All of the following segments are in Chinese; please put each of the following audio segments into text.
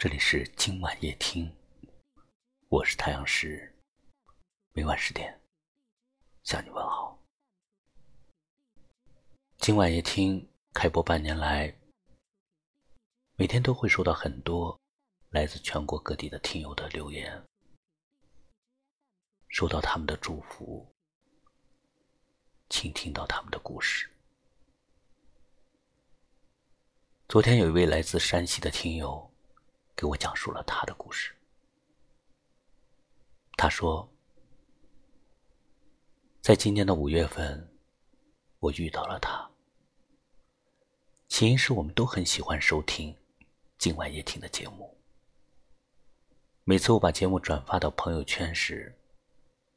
这里是今晚夜听，我是太阳石，每晚10点向你问好。今晚夜听开播半年来，每天都会收到很多来自全国各地的听友的留言，收到他们的祝福，倾听到他们的故事。昨天有一位来自山西的听友给我讲述了他的故事。他说，在今年的5月份，我遇到了他。起因是我们都很喜欢收听今晚夜听的节目。每次我把节目转发到朋友圈时，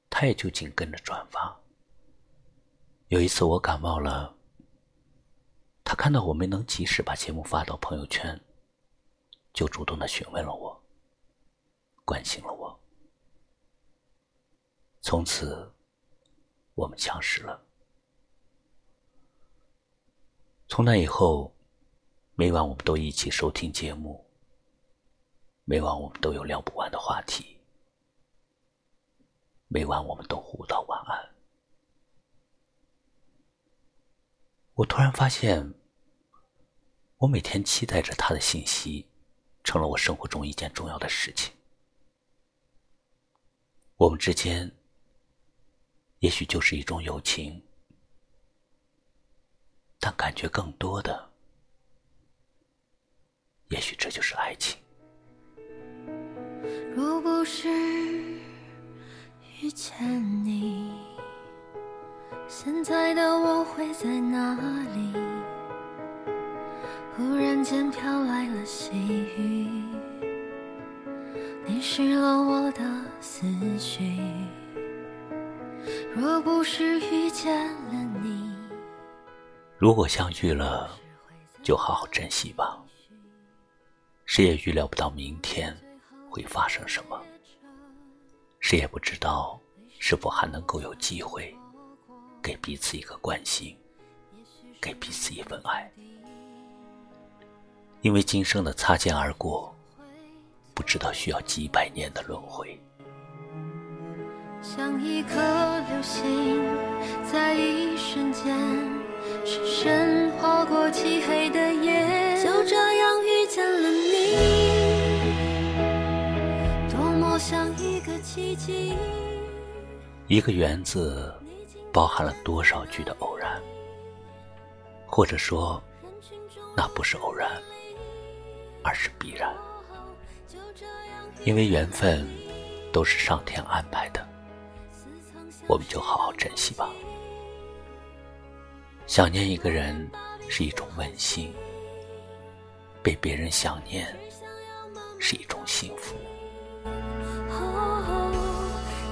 他也就紧跟着转发。有一次我感冒了，他看到我没能及时把节目发到朋友圈，就主动地询问了我，关心了我。从此我们相识了。从那以后，每晚我们都一起收听节目，每晚我们都有聊不完的话题，每晚我们都互道晚安。我突然发现，我每天期待着他的信息成了我生活中一件重要的事情。我们之间也许就是一种友情，但感觉更多的，也许这就是爱情。若不是遇见你，现在的我会在哪里？忽然间飘来了细雨，淋湿了我的思绪。若不是遇见了你，如果相遇了，就好好珍惜吧。谁也预料不到明天会发生什么，谁也不知道是否还能够有机会给彼此一个关心，给彼此一份爱。因为今生的擦肩而过，不知道需要几百年的轮回。像一颗流星，在一瞬间深深划过漆黑的夜，就这样遇见了你，多么像一个奇迹。一个缘字包含了多少句的偶然，或者说那不是偶然，而是必然。因为缘分都是上天安排的，我们就好好珍惜吧。想念一个人是一种温馨，被别人想念是一种幸福。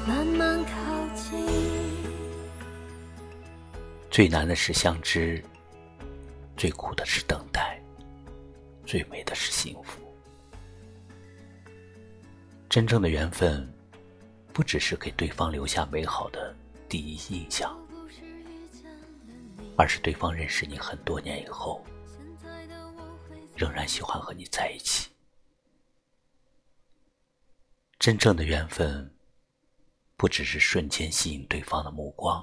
慢慢靠近，最难的是相知，最苦的是等待，最美的是幸福。真正的缘分不只是给对方留下美好的第一印象，而是对方认识你很多年以后，仍然喜欢和你在一起。真正的缘分不只是瞬间吸引对方的目光，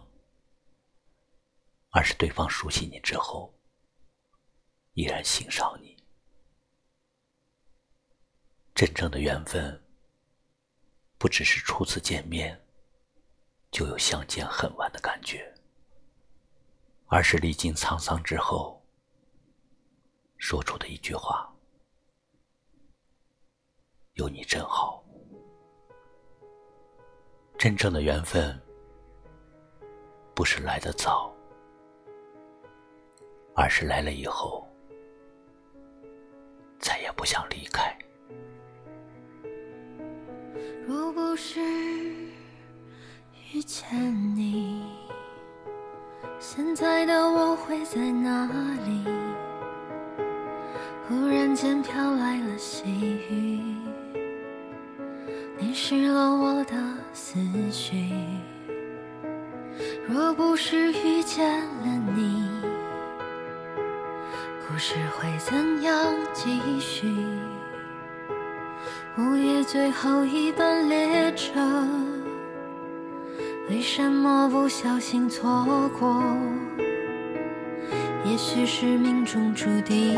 而是对方熟悉你之后依然欣赏你。真正的缘分不只是初次见面就有相见恨晚的感觉，而是历经沧桑之后说出的一句话，有你真好。真正的缘分不是来得早，而是来了以后再也不想离开。若不是遇见你，现在的我会在哪里？忽然间飘来了细雨，淋湿了我的思绪。若不是遇见了你，故事会怎样继续？午夜最后一班列车，为什么不小心错过？也许是命中注定，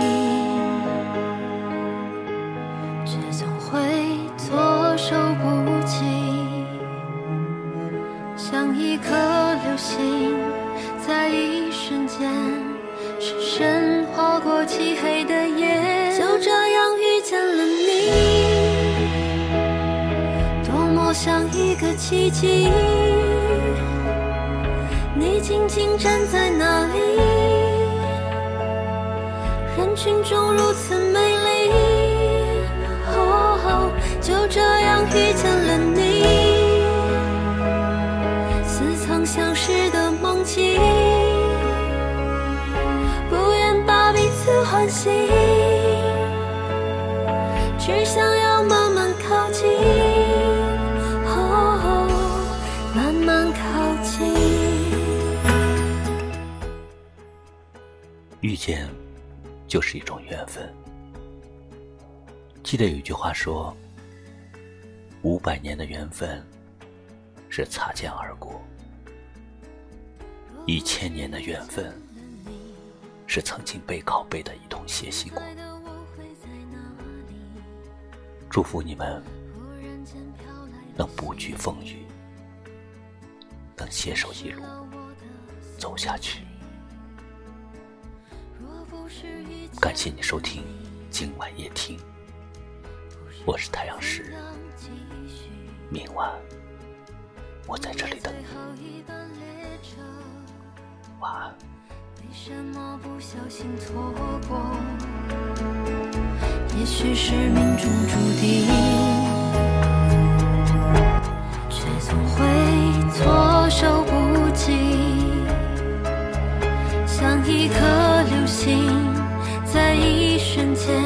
却总会措手不及，像一颗流星在一瞬间深深划过漆黑的夜，就这样遇见了你，多么像一个奇迹，你静静站在那里，人群中如此美丽，哦，就这样遇见了你，似曾相识的梦境，不愿把彼此唤醒，只想要慢慢靠近，哦，慢慢靠近。遇见就是一种缘分。记得有一句话说，500年的缘分是擦肩而过，1000年的缘分是曾经背靠背的一同学习过。祝福你们能不惧风雨，能携手一路走下去。感谢你收听今晚夜听，我是太阳石，明晚我在这里等你，晚安。为什么不小心错过？也许是命中注定，却总会措手不及，像一颗流星在一瞬间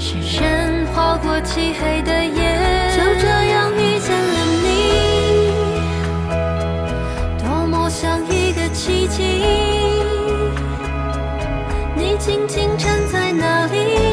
深深划过漆黑的夜，就这样遇见了你，多么像一个奇迹，你静静站在那里，